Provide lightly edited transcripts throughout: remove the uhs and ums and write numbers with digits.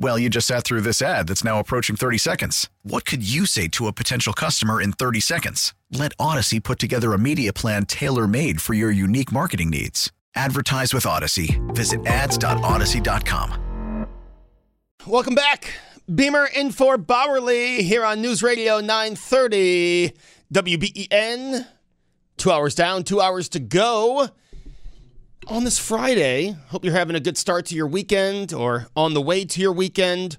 Well, you just sat through this ad that's now approaching 30 seconds. What could you say to a potential customer in 30 seconds? Let Odyssey put together a media plan tailor-made for your unique marketing needs. Advertise with Odyssey. Visit ads.odyssey.com. Welcome back. Beamer in for Bowerly here on News Radio 930 WBEN. 2 hours down, 2 hours to go. On this Friday, hope you're having a good start to your weekend or on the way to your weekend.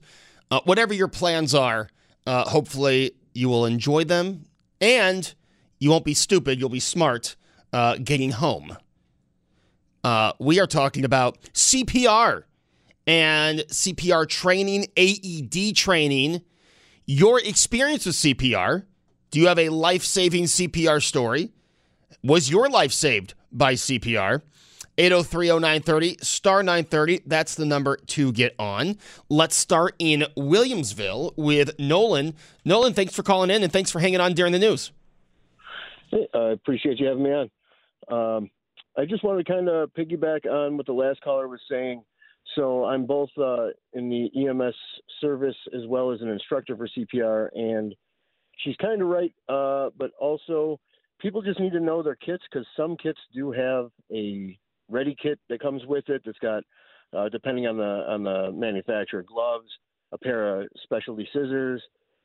Whatever your plans are, hopefully you will enjoy them. And you won't be stupid. You'll be smart getting home. We are talking about CPR and CPR training, AED training, your experience with CPR. Do you have a life-saving CPR story? Was your life saved by CPR? 803-0930, star 930. That's the number to get on. Let's start in Williamsville with Nolan. Nolan, thanks for calling in and thanks for hanging on during the news. Hey, I appreciate you having me on. I just wanted to kind of piggyback on what the last caller was saying. So I'm both in the EMS service as well as an instructor for CPR, and she's kind of right, but also people just need to know their kits because some kits do have a ready kit that comes with it that's got, depending on the manufacturer, gloves, a pair of specialty scissors,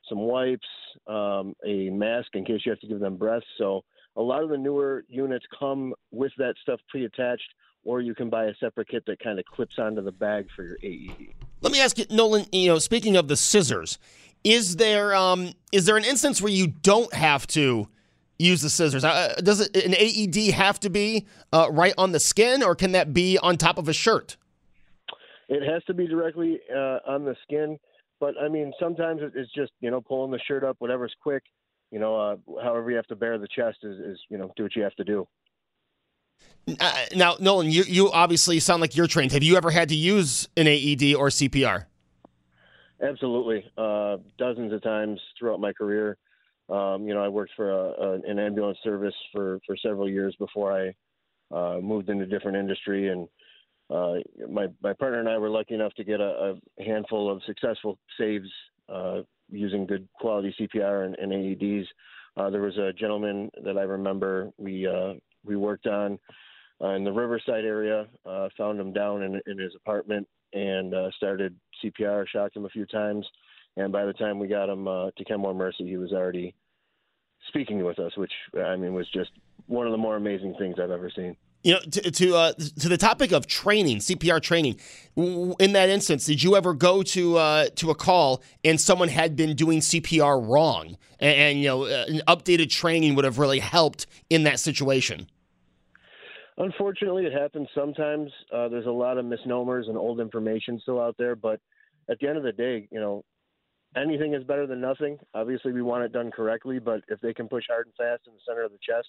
some wipes, a mask in case you have to give them breath. So a lot of the newer units come with that stuff pre-attached, or you can buy a separate kit that kind of clips onto the bag for your AED. Let me ask you, Nolan, you know, speaking of the scissors, is there an instance where you don't have to use the scissors? Does an AED have to be right on the skin, or can that be on top of a shirt? It has to be directly on the skin, but I mean, sometimes it's just, you know, pulling the shirt up, whatever's quick, you know, however you have to bear the chest is, you know, do what you have to do. Now, Nolan, you obviously sound like you're trained. Have you ever had to use an AED or CPR? Absolutely. Dozens of times throughout my career. You know, I worked for an ambulance service for several years before I moved into different industry. And my partner and I were lucky enough to get a handful of successful saves using good quality CPR and AEDs. There was a gentleman that I remember we worked on in the Riverside area, found him down in his apartment and started CPR, shocked him a few times. And by the time we got him to Kenmore Mercy, he was already speaking with us, which, I mean, was just one of the more amazing things I've ever seen. You know, to the topic of training, CPR training, in that instance, did you ever go to a call and someone had been doing CPR wrong and you know, an updated training would have really helped in that situation? Unfortunately, it happens sometimes. There's a lot of misnomers and old information still out there, but at the end of the day, you know, anything is better than nothing. Obviously, we want it done correctly, but if they can push hard and fast in the center of the chest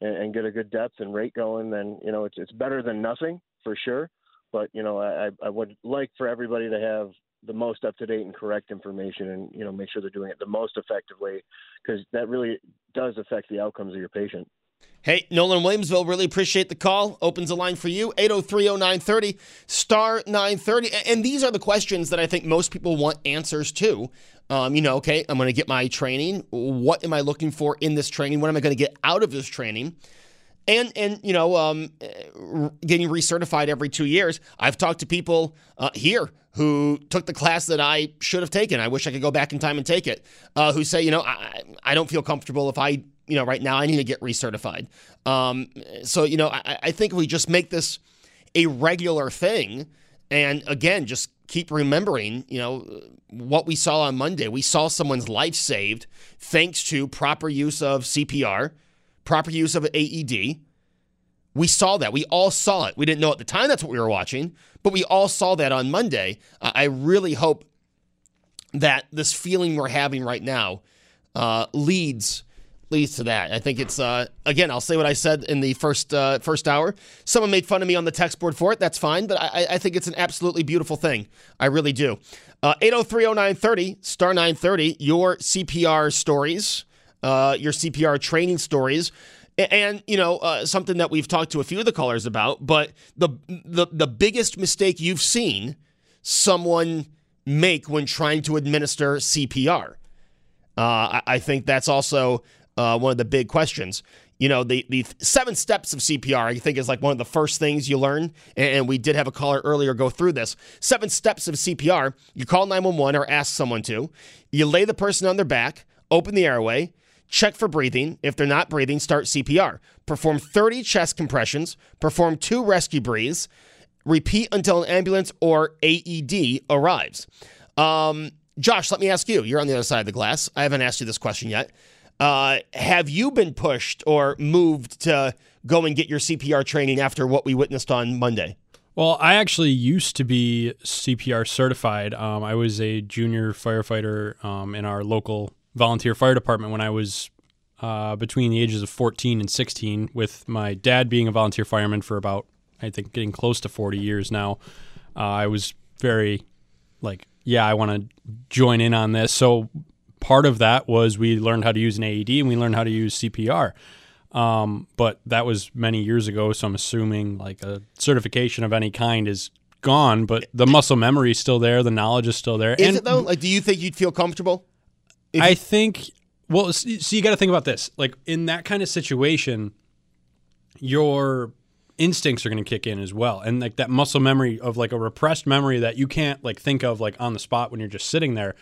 and get a good depth and rate going, then, you know, it's better than nothing for sure. But, you know, I would like for everybody to have the most up-to-date and correct information and, you know, make sure they're doing it the most effective way because that really does affect the outcomes of your patient. Hey, Nolan, Williamsville, really appreciate the call. Opens the line for you, 803-0930, star 930. And these are the questions that I think most people want answers to. You know, okay, I'm going to get my training. What am I looking for in this training? What am I going to get out of this training? And you know, getting recertified every 2 years. I've talked to people here who took the class that I should have taken. I wish I could go back in time and take it, who say, you know, I don't feel comfortable if I you know, right now I need to get recertified. So, you know, I think if we just make this a regular thing, and again, just keep remembering, you know, what we saw on Monday. We saw someone's life saved thanks to proper use of CPR, proper use of AED. We saw that. We all saw it. We didn't know at the time that's what we were watching, but we all saw that on Monday. I really hope that this feeling we're having right now leads to that. I think it's, again, I'll say what I said in the first hour. Someone made fun of me on the text board for it. That's fine, but I think it's an absolutely beautiful thing. I really do. 803-0930, star 930, your CPR stories, your CPR training stories, and, you know, something that we've talked to a few of the callers about, but the biggest mistake you've seen someone make when trying to administer CPR. I think that's also one of the big questions. You know, the 7 steps of CPR, I think, is like one of the first things you learn, and we did have a caller earlier go through this. 7 steps of CPR: you call 911 or ask someone to, you lay the person on their back, open the airway, check for breathing. If they're not breathing, start CPR. Perform 30 chest compressions, perform 2 rescue breaths, repeat until an ambulance or AED arrives. Josh, let me ask you. You're on the other side of the glass. I haven't asked you this question yet. Have you been pushed or moved to go and get your CPR training after what we witnessed on Monday? Well, I actually used to be CPR certified. I was a junior firefighter in our local volunteer fire department when I was between the ages of 14 and 16, with my dad being a volunteer fireman for about, I think, getting close to 40 years now. I was very like, yeah, I want to join in on this. So part of that was we learned how to use an AED and we learned how to use CPR. But that was many years ago, so I'm assuming like a certification of any kind is gone, but the muscle memory is still there. The knowledge is still there. Is it though? Like, do you think you'd feel comfortable? I think, well, so you got to think about this. Like, in that kind of situation, your instincts are going to kick in as well. And like that muscle memory of like a repressed memory that you can't like think of like on the spot when you're just sitting there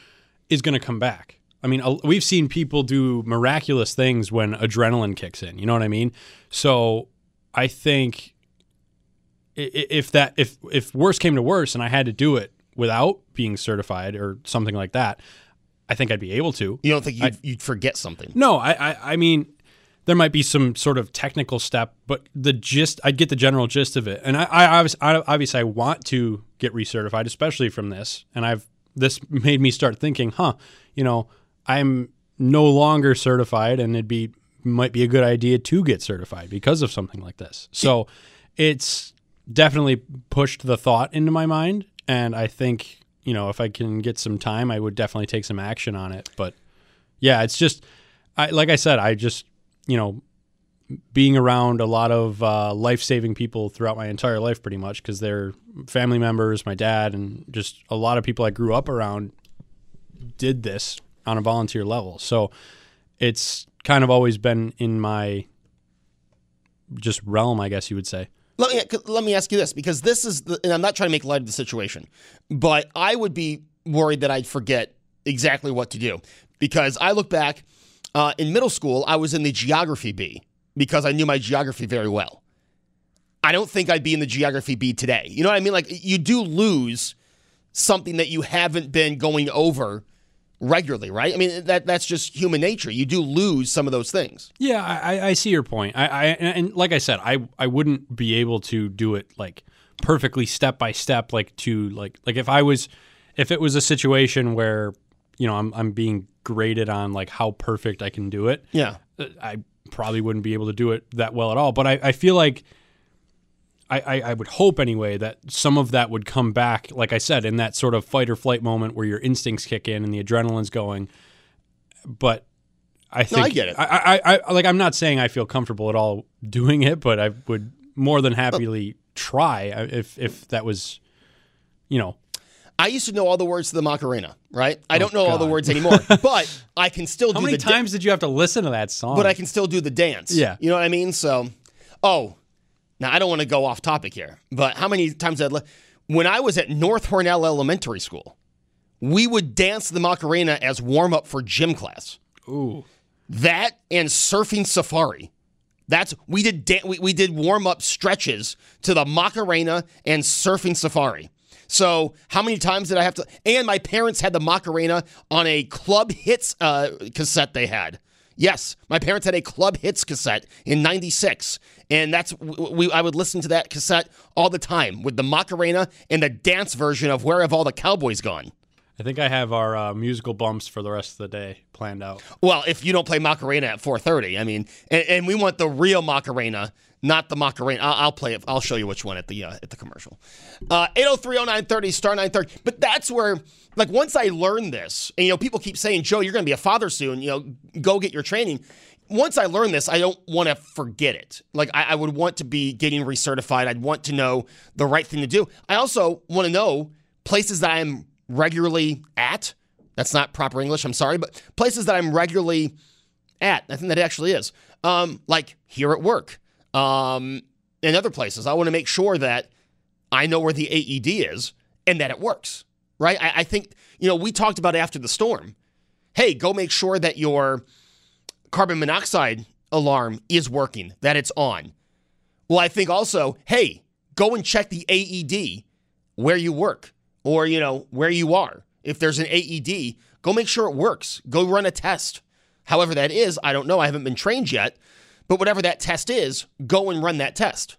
is going to come back. I mean, we've seen people do miraculous things when adrenaline kicks in. You know what I mean? So I think if worse came to worse and I had to do it without being certified or something like that, I think I'd be able to. You don't think you'd forget something? No, I mean, there might be some sort of technical step, but the gist, I'd get the general gist of it. And I obviously want to get recertified, especially from this. And this made me start thinking, you know, I'm no longer certified, and might be a good idea to get certified because of something like this. So it's definitely pushed the thought into my mind, and I think, you know, if I can get some time, I would definitely take some action on it. But yeah, it's just, like I said, I just, you know, being around a lot of life-saving people throughout my entire life, pretty much, because they're family members, my dad, and just a lot of people I grew up around did this on a volunteer level. So it's kind of always been in my just realm, I guess you would say. Let me ask you this, because this is and I'm not trying to make light of the situation, but I would be worried that I'd forget exactly what to do, because I look back in middle school, I was in the geography B because I knew my geography very well. I don't think I'd be in the geography B today. You know what I mean? Like, you do lose something that you haven't been going over regularly, right? I mean, that's just human nature. You do lose some of those things. Yeah, I see your point. And like I said, I wouldn't be able to do it like perfectly step by step, like if it was a situation where, you know, I'm being graded on like how perfect I can do it. Yeah, I probably wouldn't be able to do it that well at all. But I feel like I would hope anyway that some of that would come back, like I said, in that sort of fight or flight moment where your instincts kick in and the adrenaline's going. But I think, no, I get it. I like, I'm not saying I feel comfortable at all doing it, but I would more than happily try if that was, you know. I used to know all the words to the Macarena, right? I don't know all the words anymore, but I can still do the dance. How many times did you have to listen to that song? But I can still do the dance. Yeah. You know what I mean? So, now, I don't want to go off topic here, but how many times when I was at North Hornell Elementary School, we would dance the Macarena as warm-up for gym class. Ooh. That and surfing safari. That's we did warm-up stretches to the Macarena and surfing safari. So how many times did I have to? And my parents had the Macarena on a Club Hits cassette they had. Yes, my parents had a Club Hits cassette in 96, and that's I would listen to that cassette all the time with the Macarena and the dance version of Where Have All the Cowboys Gone? I think I have our musical bumps for the rest of the day planned out. Well, if you don't play Macarena at 4:30, I mean, and we want the real Macarena, not the Macarena. I'll play it. I'll show you which one at the commercial. 803-0930, star 930. But that's where, like, once I learned this, and, you know, people keep saying, Joe, you're going to be a father soon. You know, go get your training. Once I learned this, I don't want to forget it. Like, I would want to be getting recertified. I'd want to know the right thing to do. I also want to know places that I am regularly at. That's not proper English, I'm sorry, but places that I'm regularly at. I think that actually is. Like here at work and other places. I want to make sure that I know where the AED is and that it works, right? I think, you know, we talked about after the storm, hey, go make sure that your carbon monoxide alarm is working, that it's on. Well, I think also, hey, go and check the AED where you work or, you know, where you are. If there's an AED, go make sure it works. Go run a test. However that is, I don't know. I haven't been trained yet. But whatever that test is, go and run that test.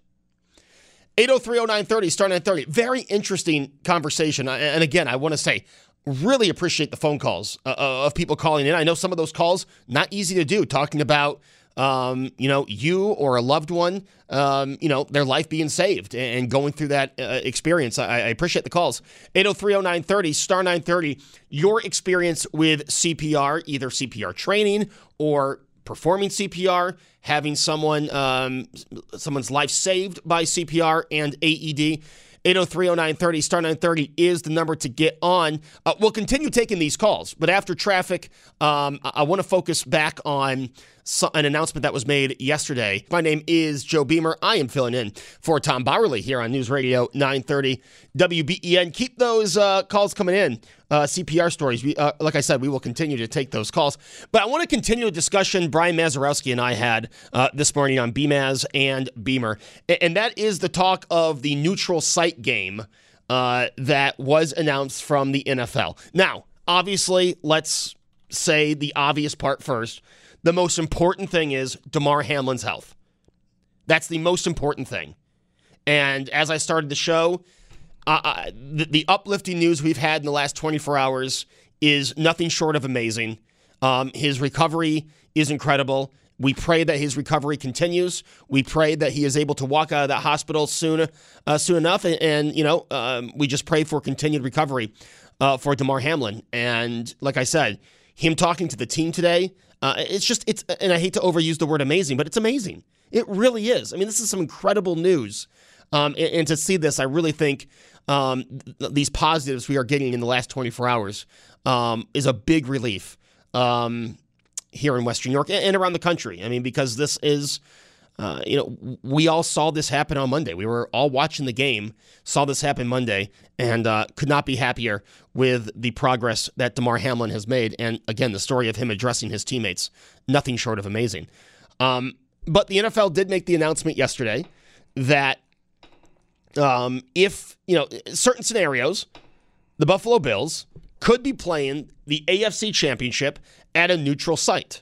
803-0930, star 930. Very interesting conversation. And again, I want to say, really appreciate the phone calls of people calling in. I know some of those calls, not easy to do, talking about, you know, you or a loved one, you know, their life being saved and going through that experience. I appreciate the calls. 803-0930, star 930, your experience with CPR, either CPR training or performing CPR, having someone's life saved by CPR and AED. 803-0930, star 930 is the number to get on. We'll continue taking these calls, but after traffic, I want to focus back on an announcement that was made yesterday. My name is Joe Beamer. I am filling in for Tom Bowerly here on News Radio 930 WBEN. Keep those calls coming in, CPR stories. Like I said, we will continue to take those calls. But I want to continue a discussion Brian Mazurowski and I had this morning on BMAS and Beamer. And that is the talk of the neutral site game that was announced from the NFL. Now, obviously, let's say the obvious part first. The most important thing is Damar Hamlin's health. That's the most important thing. And as I started the show, the uplifting news we've had in the last 24 hours is nothing short of amazing. His recovery is incredible. We pray that his recovery continues. We pray that he is able to walk out of that hospital soon enough. And you know, we just pray for continued recovery for Damar Hamlin. And like I said, him talking to the team today, it's and I hate to overuse the word amazing, but it's amazing. It really is. I mean, this is some incredible news. And to see this, I really think these positives we are getting in the last 24 hours is a big relief here in Western New York and around the country. I mean, because this is, you know, we all saw this happen on Monday. We were all watching the game, saw this happen Monday, and could not be happier with the progress that Damar Hamlin has made. And again, the story of him addressing his teammates, nothing short of amazing. But the NFL did make the announcement yesterday that if, you know, certain scenarios, the Buffalo Bills could be playing the AFC Championship at a neutral site.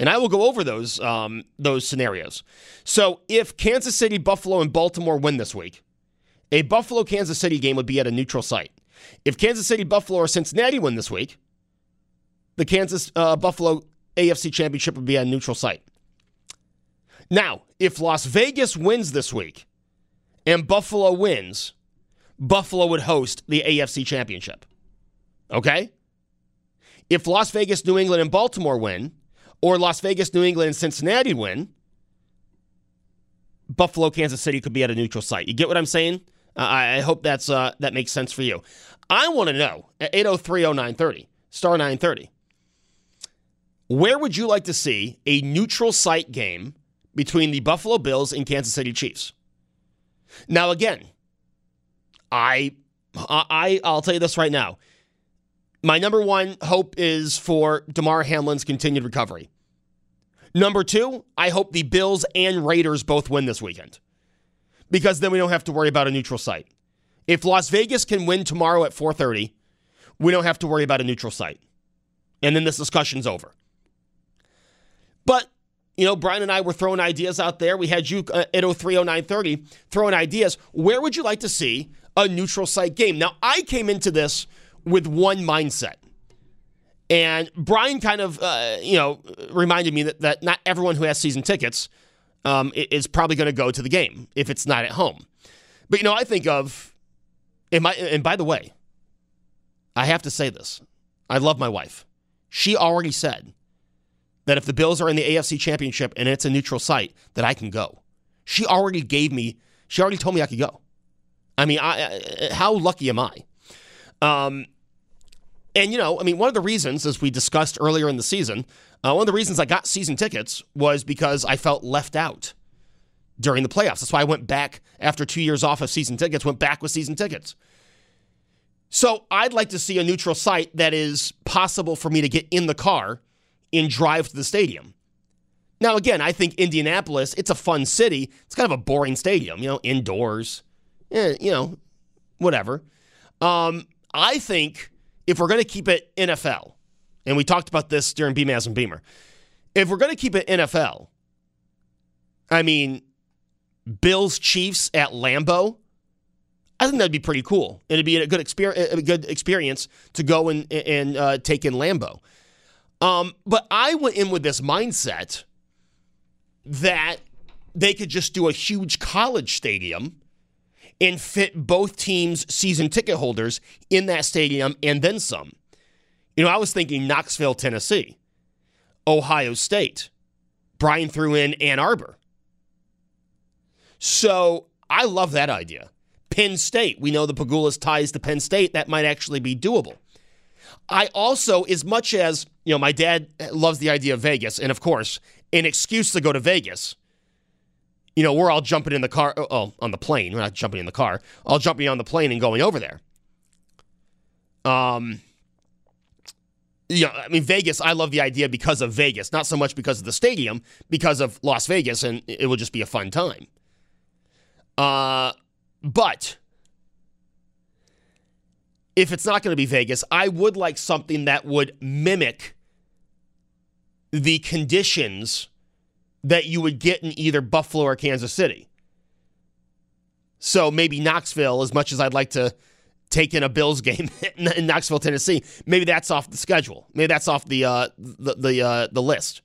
And I will go over those scenarios. So if Kansas City, Buffalo, and Baltimore win this week, a Buffalo-Kansas City game would be at a neutral site. If Kansas City, Buffalo, or Cincinnati win this week, the Kansas-Buffalo AFC Championship would be at a neutral site. Now, if Las Vegas wins this week and Buffalo wins, Buffalo would host the AFC Championship. Okay? If Las Vegas, New England, and Baltimore win, or Las Vegas, New England, and Cincinnati win, Buffalo, Kansas City could be at a neutral site. You get what I'm saying? I hope that makes sense for you. I want to know, at 803-0930, star 930, where would you like to see a neutral site game between the Buffalo Bills and Kansas City Chiefs? Now, again, I'll tell you this right now. My number one hope is for Damar Hamlin's continued recovery. Number two, I hope the Bills and Raiders both win this weekend, because then we don't have to worry about a neutral site. If Las Vegas can win tomorrow at 4:30, we don't have to worry about a neutral site. And then this discussion's over. But, you know, Brian and I were throwing ideas out there. We had you at 8:03, 09:30 throwing ideas. Where would you like to see a neutral site game? Now, I came into this with one mindset. And Brian kind of, reminded me that not everyone who has season tickets is probably going to go to the game if it's not at home. But, you know, I think of, and by the way, I have to say this. I love my wife. She already said that if the Bills are in the AFC Championship and it's a neutral site, that I can go. She already told me I could go. I mean, how lucky am I? One of the reasons, as we discussed earlier in the season, one of the reasons I got season tickets was because I felt left out during the playoffs. That's why I went back after 2 years off of season tickets, went back with season tickets. So I'd like to see a neutral site that is possible for me to get in the car and drive to the stadium. Now, again, I think Indianapolis, it's a fun city. It's kind of a boring stadium, indoors, whatever. I think, if we're going to keep it NFL, and we talked about this during BMAS and Beamer, if we're going to keep it NFL, I mean, Bills Chiefs at Lambeau, I think that'd be pretty cool. It'd be a good experience to go and take in Lambeau. But I went in with this mindset that they could just do a huge college stadium and fit both teams' season ticket holders in that stadium and then some. I was thinking Knoxville, Tennessee, Ohio State. Brian threw in Ann Arbor. So I love that idea. Penn State. We know the Pagula's ties to Penn State. That might actually be doable. I also, as much as, my dad loves the idea of Vegas, and of course, an excuse to go to Vegas. We're all jumping in the car, on the plane. We're not jumping in the car. All jumping on the plane and going over there. Vegas, I love the idea because of Vegas. Not so much because of the stadium, because of Las Vegas, and it will just be a fun time. But if it's not going to be Vegas, I would like something that would mimic the conditions that you would get in either Buffalo or Kansas City. So maybe Knoxville, as much as I'd like to take in a Bills game in Knoxville, Tennessee, maybe that's off the schedule. Maybe that's off the list.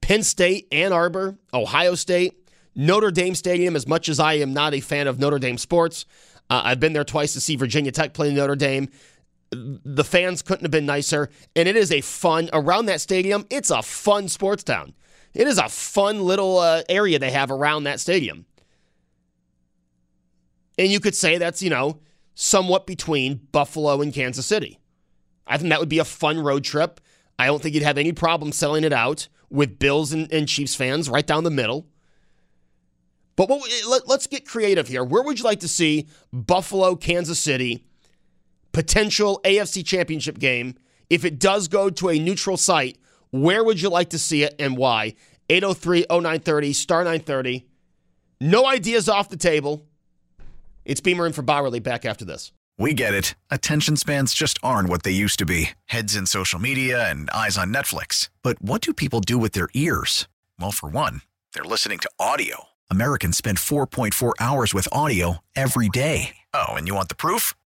Penn State, Ann Arbor, Ohio State, Notre Dame Stadium, as much as I am not a fan of Notre Dame sports, I've been there twice to see Virginia Tech play Notre Dame. The fans couldn't have been nicer, and it is around that stadium, it's a fun sports town. It is a fun little area they have around that stadium. And you could say that's, somewhat between Buffalo and Kansas City. I think that would be a fun road trip. I don't think you'd have any problem selling it out with Bills and Chiefs fans right down the middle. But let's get creative here. Where would you like to see Buffalo, Kansas City, potential AFC Championship game, if it does go to a neutral site? Where would you like to see it and why? 803-0930, star 930. No ideas off the table. It's Beamer in for Bowerly, back after this. We get it. Attention spans just aren't what they used to be. Heads in social media and eyes on Netflix. But what do people do with their ears? Well, for one, they're listening to audio. Americans spend 4.4 hours with audio every day. Oh, and you want the proof?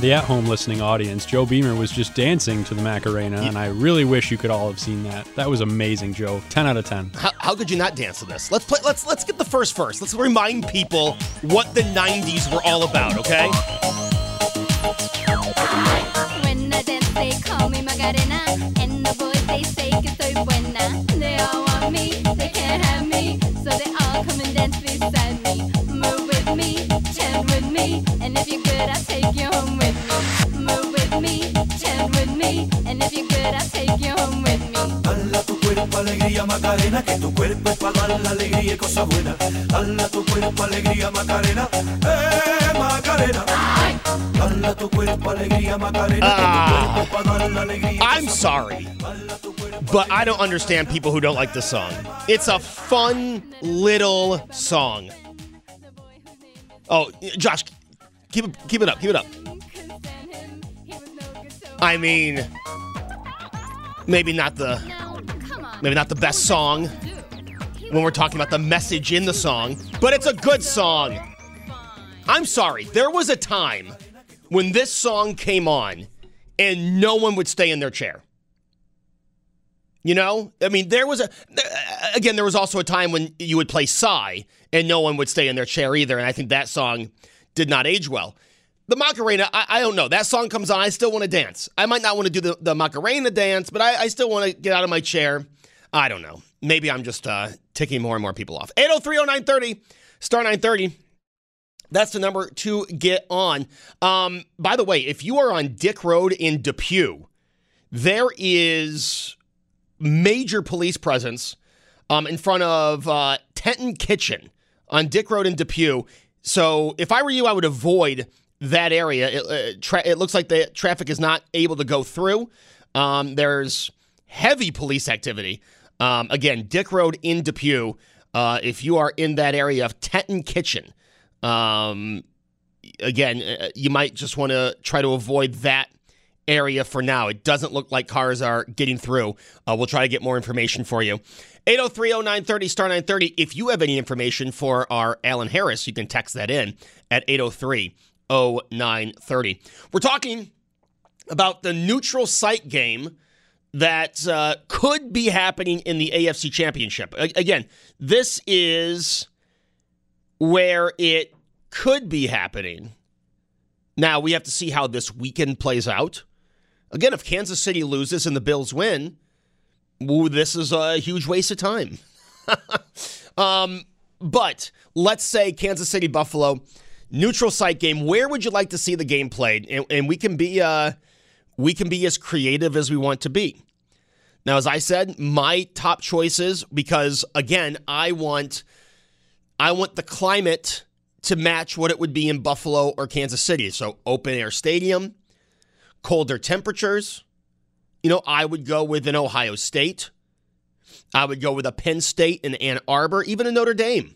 The at-home listening audience, Joe Beamer was just dancing to the Macarena, and I really wish you could all have seen that. That was amazing, Joe. 10 out of 10. How could you not dance to this? Let's play. Let's get the first first. Let's remind people what the 90s were all about, okay? When I dance, they call me Macarena, and the boys, they say que soy buena. They all want me, they can't have me, so they all come and dance beside me. Move with me, chant with me, and if you're good, I'll take you home. And if you're good, I'll take you home with me. Hala tu cuerpo, alegría, Macarena, que tu cuerpo es para dar la alegría y cosas buenas. Hala tu cuerpo, alegría, Macarena, Macarena. Hala tu cuerpo, alegría, Macarena, que tu cuerpo es para dar la alegría. I'm sorry, but I don't understand people who don't like this song. It's a fun little song. Oh, Josh, keep it up, keep it up. I mean, maybe not the best song when we're talking about the message in the song, but it's a good song. I'm sorry, there was a time when this song came on and no one would stay in their chair. You know? I mean, there was also a time when you would play Psy and no one would stay in their chair either, and I think that song did not age well. The Macarena, I don't know. That song comes on, I still want to dance. I might not want to do the Macarena dance, but I still want to get out of my chair. I don't know. Maybe I'm just ticking more and more people off. 803-0930, star 930. That's the number to get on. By the way, if you are on Dick Road in DePew, there is major police presence in front of Tenton Kitchen on Dick Road in DePew. So if I were you, I would avoid that area. It looks like the traffic is not able to go through. There's heavy police activity. Again, Dick Road in DePew. If you are in that area of Tenton Kitchen, you might just want to try to avoid that area for now. It doesn't look like cars are getting through. We'll try to get more information for you. 803-0930, star 930. If you have any information for our Alan Harris, you can text that in at 803 0930. We're talking about the neutral site game that could be happening in the AFC Championship. Again, this is where it could be happening. Now, we have to see how this weekend plays out. Again, if Kansas City loses and the Bills win, this is a huge waste of time. But let's say Kansas City, Buffalo, neutral site game. Where would you like to see the game played? And we can be as creative as we want to be. Now, as I said, my top choices, because again, I want the climate to match what it would be in Buffalo or Kansas City. So open air stadium, colder temperatures. You know, I would go with an Ohio State. I would go with a Penn State and Ann Arbor, even a Notre Dame.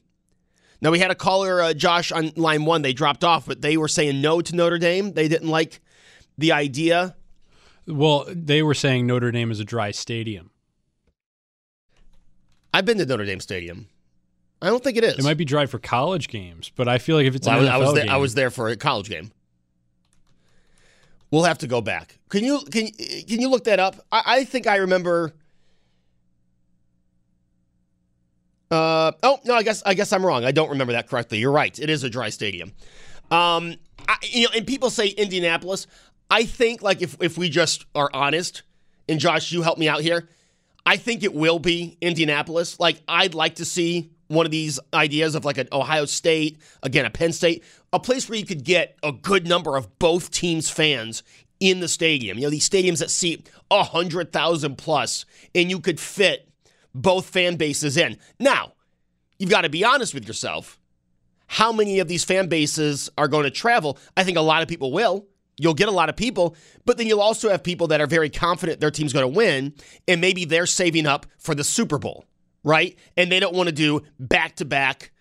Now, we had a caller, Josh, on line one. They dropped off, but they were saying no to Notre Dame. They didn't like the idea. Well, they were saying Notre Dame is a dry stadium. I've been to Notre Dame Stadium. I don't think it is. It might be dry for college games, but I feel like if it's an NFL game. I was there for a college game. We'll have to go back. Can you look that up? I think I remember. No, I guess I'm wrong. I don't remember that correctly. You're right. It is a dry stadium. And people say Indianapolis. I think, like, if we just are honest, and Josh, you help me out here, I think it will be Indianapolis. Like, I'd like to see one of these ideas of, like, an Ohio State, again, a Penn State, a place where you could get a good number of both teams' fans in the stadium. You know, these stadiums that seat 100,000 plus, and you could fit both fan bases in. Now, you've got to be honest with yourself. How many of these fan bases are going to travel? I think a lot of people will. You'll get a lot of people, but then you'll also have people that are very confident their team's going to win, and maybe they're saving up for the Super Bowl, right? And they don't want to do back-to-back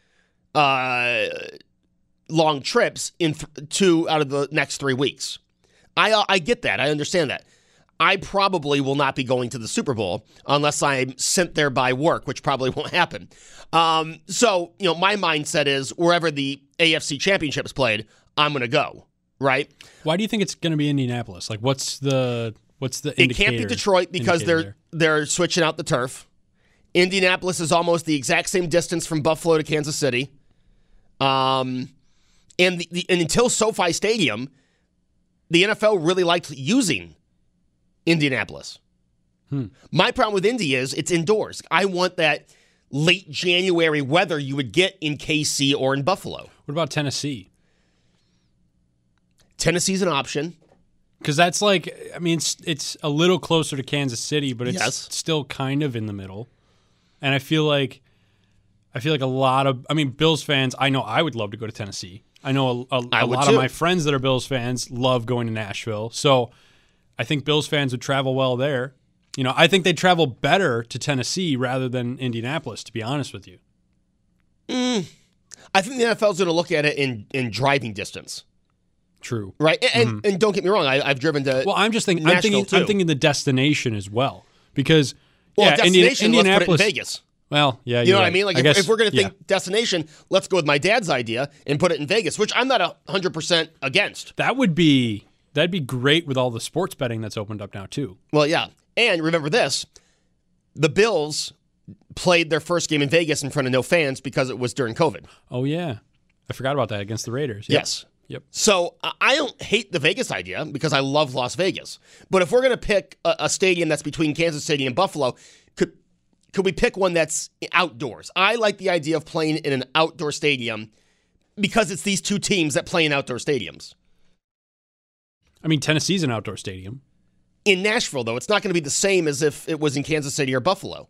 long trips in two out of the next 3 weeks. I get that. I understand that. I probably will not be going to the Super Bowl unless I'm sent there by work, which probably won't happen. So, you know, my mindset is wherever the AFC Championship is played, I'm going to go, right? Why do you think it's going to be Indianapolis? Like, what's the indicator? It can't be Detroit because they're switching out the turf. Indianapolis is almost the exact same distance from Buffalo to Kansas City. And until SoFi Stadium, the NFL really liked using Indianapolis. My problem with Indy is it's indoors. I want that late January weather you would get in KC or in Buffalo. What about Tennessee? Tennessee's an option. Because that's like, I mean, it's a little closer to Kansas City, but it's still kind of in the middle. And I feel like a lot of, I mean, Bills fans, I know I would love to go to Tennessee. I know a lot too. Of my friends that are Bills fans love going to Nashville. So I think Bills fans would travel well there. You know, I think they'd travel better to Tennessee rather than Indianapolis, to be honest with you. I think the NFL's going to look at it in driving distance. True. Right? And don't get me wrong, I've driven to Well, I'm just thinking, I'm thinking the destination as well. Because, destination, Indianapolis, let's put it in Vegas. Well, yeah, you know what I mean? Like, if we're going to think destination, let's go with my dad's idea and put it in Vegas, which I'm not 100% against. That'd be great with all the sports betting that's opened up now, too. Well, yeah. And remember this, the Bills played their first game in Vegas in front of no fans because it was during COVID. Oh, yeah. I forgot about that against the Raiders. Yep. Yes. Yep. So I don't hate the Vegas idea because I love Las Vegas. But if we're going to pick a stadium that's between Kansas City and Buffalo, could we pick one that's outdoors? I like the idea of playing in an outdoor stadium because it's these two teams that play in outdoor stadiums. I mean, Tennessee's an outdoor stadium. In Nashville, though, it's not going to be the same as if it was in Kansas City or Buffalo,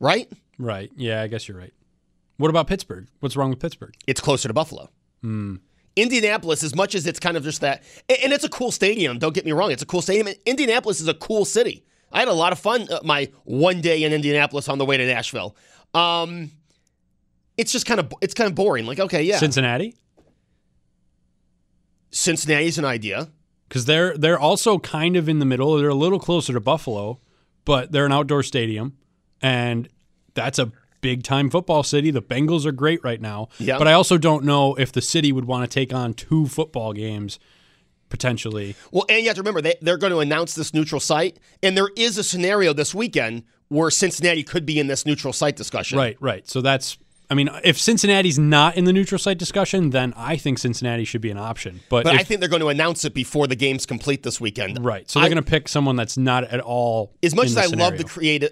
right? Right. Yeah, I guess you're right. What about Pittsburgh? What's wrong with Pittsburgh? It's closer to Buffalo. Indianapolis, as much as it's kind of just that, and it's a cool stadium, don't get me wrong, it's a cool stadium. Indianapolis is a cool city. I had a lot of fun my one day in Indianapolis on the way to Nashville. It's just kind of boring. Like, okay, yeah. Cincinnati's an idea. Because they're also kind of in the middle. They're a little closer to Buffalo, but they're an outdoor stadium, and that's a big-time football city. The Bengals are great right now, but I also don't know if the city would want to take on two football games potentially. Well, and you have to remember, they're going to announce this neutral site, and there is a scenario this weekend where Cincinnati could be in this neutral site discussion. Right. So that's... I mean, if Cincinnati's not in the neutral site discussion, then I think Cincinnati should be an option. But I think they're going to announce it before the game's complete this weekend. Right. So they're going to pick someone that's not at all As much in as the I scenario. Love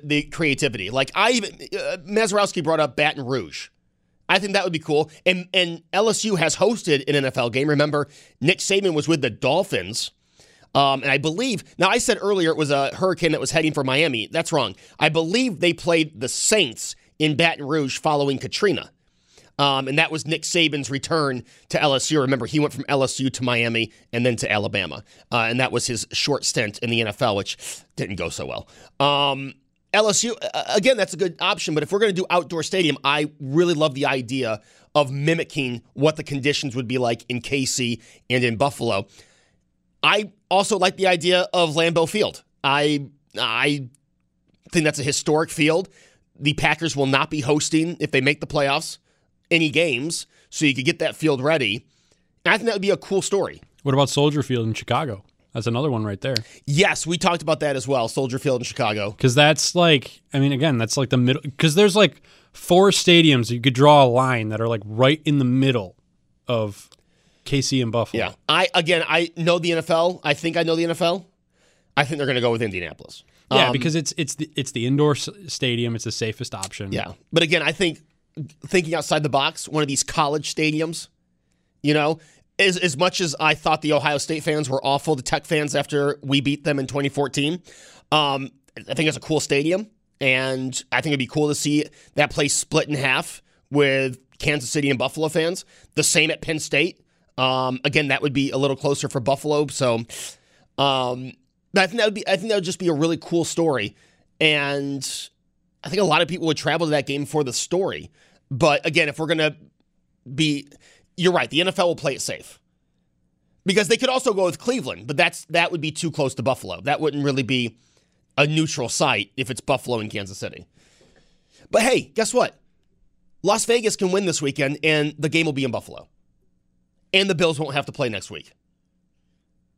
the creativity. Like, Mazurowski brought up Baton Rouge. I think that would be cool. And LSU has hosted an NFL game. Remember, Nick Saban was with the Dolphins. And I believe, now I said earlier it was a hurricane that was heading for Miami. That's wrong. I believe they played the Saints in Baton Rouge following Katrina. And that was Nick Saban's return to LSU. Remember, he went from LSU to Miami and then to Alabama. And that was his short stint in the NFL, which didn't go so well. LSU, again, that's a good option. But if we're going to do outdoor stadium, I really love the idea of mimicking what the conditions would be like in KC and in Buffalo. I also like the idea of Lambeau Field. I think that's a historic field. The Packers will not be hosting, if they make the playoffs, any games, so you could get that field ready. And I think that would be a cool story. What about Soldier Field in Chicago? That's another one right there. Yes, we talked about that as well, Soldier Field in Chicago. Because that's like, I mean, again, that's like the middle. Because there's like four stadiums you could draw a line that are like right in the middle of KC and Buffalo. Yeah, I know the NFL. I think I know the NFL. I think they're going to go with Indianapolis. Yeah, because it's the indoor stadium. It's the safest option. Yeah, but again, I think thinking outside the box, one of these college stadiums, you know, as much as I thought the Ohio State fans were awful to Tech fans after we beat them in 2014, I think it's a cool stadium, and I think it'd be cool to see that place split in half with Kansas City and Buffalo fans. The same at Penn State. Again, that would be a little closer for Buffalo, so... I think that would just be a really cool story, and I think a lot of people would travel to that game for the story. But again, if we're gonna be – you're right. The NFL will play it safe. Because they could also go with Cleveland, but that would be too close to Buffalo. That wouldn't really be a neutral site if it's Buffalo and Kansas City. But hey, guess what? Las Vegas can win this weekend, and the game will be in Buffalo. And the Bills won't have to play next week.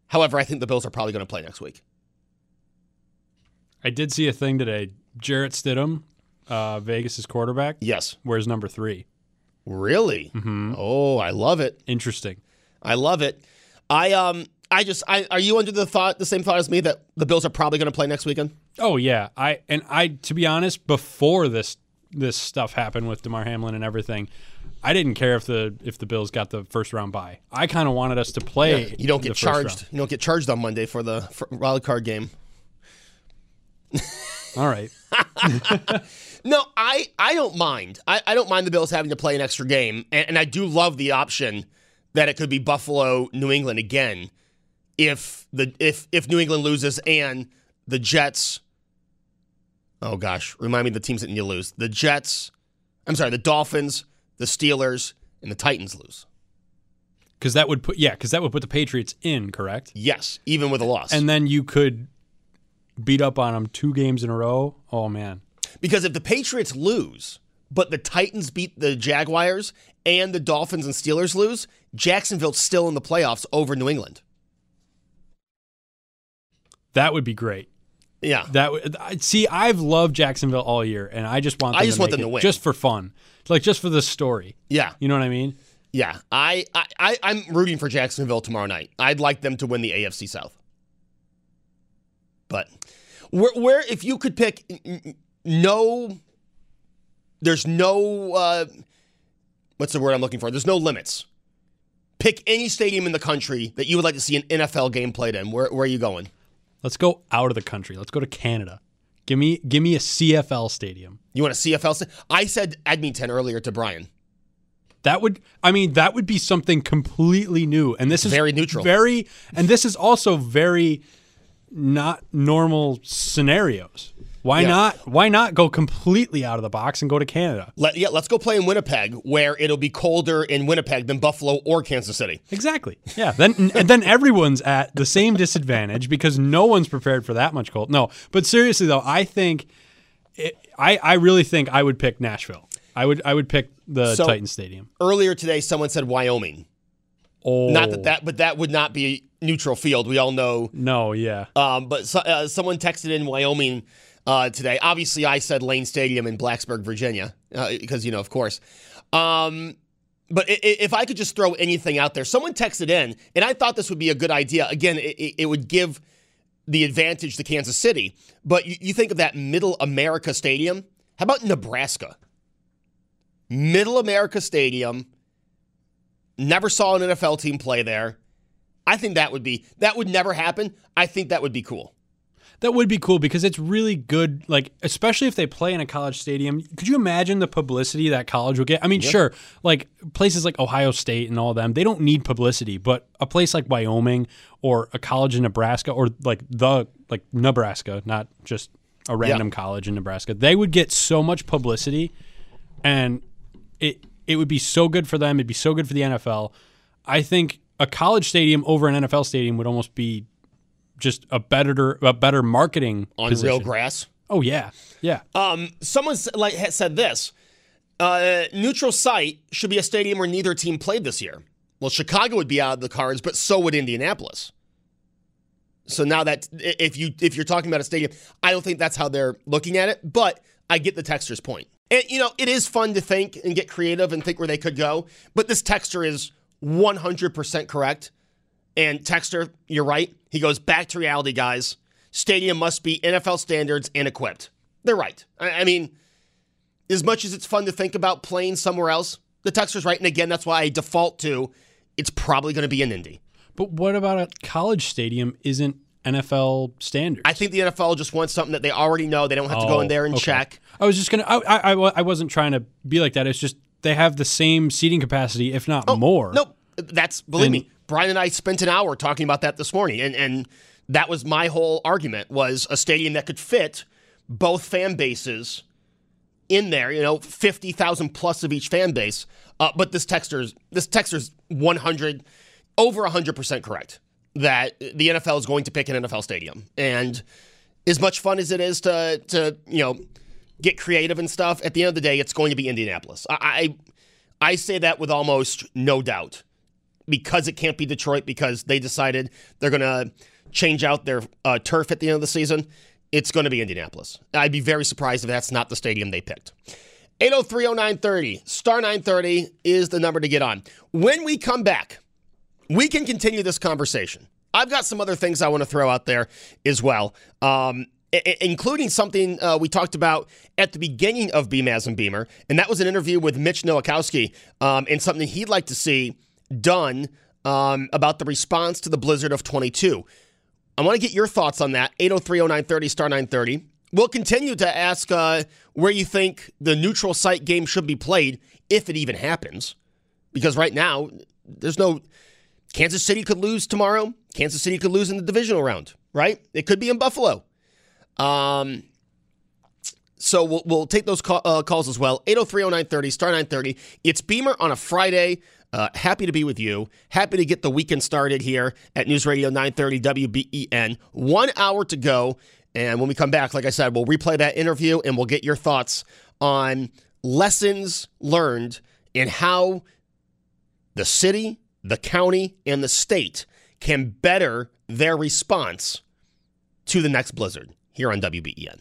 However, I think the Bills are probably going to play next week. I did see a thing today. Jarrett Stidham, Vegas' quarterback. Yes. Where's number 3? Really? Mm-hmm. Oh, I love it. Interesting. I love it. I are you under the same thought as me that the Bills are probably going to play next weekend? Oh yeah, I to be honest, before this stuff happened with Damar Hamlin and everything, I didn't care if the Bills got the first round bye. I kind of wanted us to play. Yeah, you don't get charged. You don't get charged on Monday for the wild card game. All right. No, I don't mind. I don't mind the Bills having to play an extra game, and I do love the option that it could be Buffalo, New England again, if New England loses and the Jets. Oh gosh, remind me of the teams that need to lose. The Jets, the Dolphins, the Steelers, and the Titans lose. Because that would put the Patriots in, correct? Yes, even with a loss. And then you could beat up on them 2 games in a row. Oh man, because if the Patriots lose, but the Titans beat the Jaguars and the Dolphins and Steelers lose, Jacksonville's still in the playoffs over New England. That would be great. Yeah. I've loved Jacksonville all year, and I just want them to win. Just for fun. Like, just for the story. Yeah. You know what I mean? Yeah. I'm rooting for Jacksonville tomorrow night. I'd like them to win the AFC South. But where if you could pick no... There's no, what's the word I'm looking for? There's no limits. Pick any stadium in the country that you would like to see an NFL game played in. Where are you going? Let's go out of the country. Let's go to Canada. Give me a CFL stadium. You want a CFL stadium? I said Edmonton earlier to Brian. That would be something completely new. And this is very neutral. And this is also very not normal scenarios. Why not? Why not go completely out of the box and go to Canada? Let's go play in Winnipeg, where it'll be colder in Winnipeg than Buffalo or Kansas City. Exactly. Yeah. Then everyone's at the same disadvantage because no one's prepared for that much cold. No, but seriously though, I really think I would pick Nashville. I would pick the Titan Stadium. Earlier today, someone said Wyoming. Oh. Not that, but that would not be neutral field. We all know. No. Yeah. But someone texted in Wyoming. Today, obviously, I said Lane Stadium in Blacksburg, Virginia, because of course. But if I could just throw anything out there, someone texted in, and I thought this would be a good idea. Again, it would give the advantage to Kansas City. But you think of that Middle America Stadium. How about Nebraska? Middle America Stadium. Never saw an NFL team play there. I think that would never happen. I think that would be cool. That would be cool because it's really good, like, especially if they play in a college stadium. Could you imagine the publicity that college will get? I mean, yep. Sure, like places like Ohio State and all of them, they don't need publicity, but a place like Wyoming or a college in Nebraska or like Nebraska, not just a random college in Nebraska, they would get so much publicity and it would be so good for them. It'd be so good for the NFL. I think a college stadium over an NFL stadium would almost be just a better marketing on position. Real grass. Oh yeah, yeah. Someone said this: neutral site should be a stadium where neither team played this year. Well, Chicago would be out of the cards, but so would Indianapolis. So now that if you're talking about a stadium, I don't think that's how they're looking at it. But I get the texter's point, and it is fun to think and get creative and think where they could go. But this texter is 100% correct. And texter, you're right. He goes, back to reality, guys. Stadium must be NFL standards and equipped. They're right. I mean, as much as it's fun to think about playing somewhere else, the texter's right. And again, that's why I default to it's probably going to be in Indy. But what about a college stadium isn't NFL standards? I think the NFL just wants something that they already know. They don't have to go in there and check. I was just going to, I wasn't trying to be like that. It's just they have the same seating capacity, if not more. Nope. Believe me. Brian and I spent an hour talking about that this morning, and that was my whole argument, was a stadium that could fit both fan bases in there, 50,000 plus of each fan base. But this texter's 100, over 100% correct that the NFL is going to pick an NFL stadium. And as much fun as it is to get creative and stuff, at the end of the day, it's going to be Indianapolis. I say that with almost no doubt, because it can't be Detroit, because they decided they're going to change out their turf at the end of the season. It's going to be Indianapolis. I'd be very surprised if that's not the stadium they picked. 803-0930, star 930 is the number to get on. When we come back, we can continue this conversation. I've got some other things I want to throw out there as well, including something we talked about at the beginning of BMAS and Beamer, and that was an interview with Mitch Nowakowski, and something he'd like to see done about the response to the blizzard of 22. I want to get your thoughts on that, 803-0930, star 930. We'll continue to ask where you think the neutral site game should be played, if it even happens, because right now, there's no... Kansas City could lose tomorrow. Kansas City could lose in the divisional round, right? It could be in Buffalo. So we'll take those calls as well. 803-0930, star 930. It's Beamer on a Friday. Happy to be with you. Happy to get the weekend started here at News Radio 930 WBEN. 1 hour to go. And when we come back, like I said, we'll replay that interview and we'll get your thoughts on lessons learned and how the city, the county, and the state can better their response to the next blizzard here on WBEN.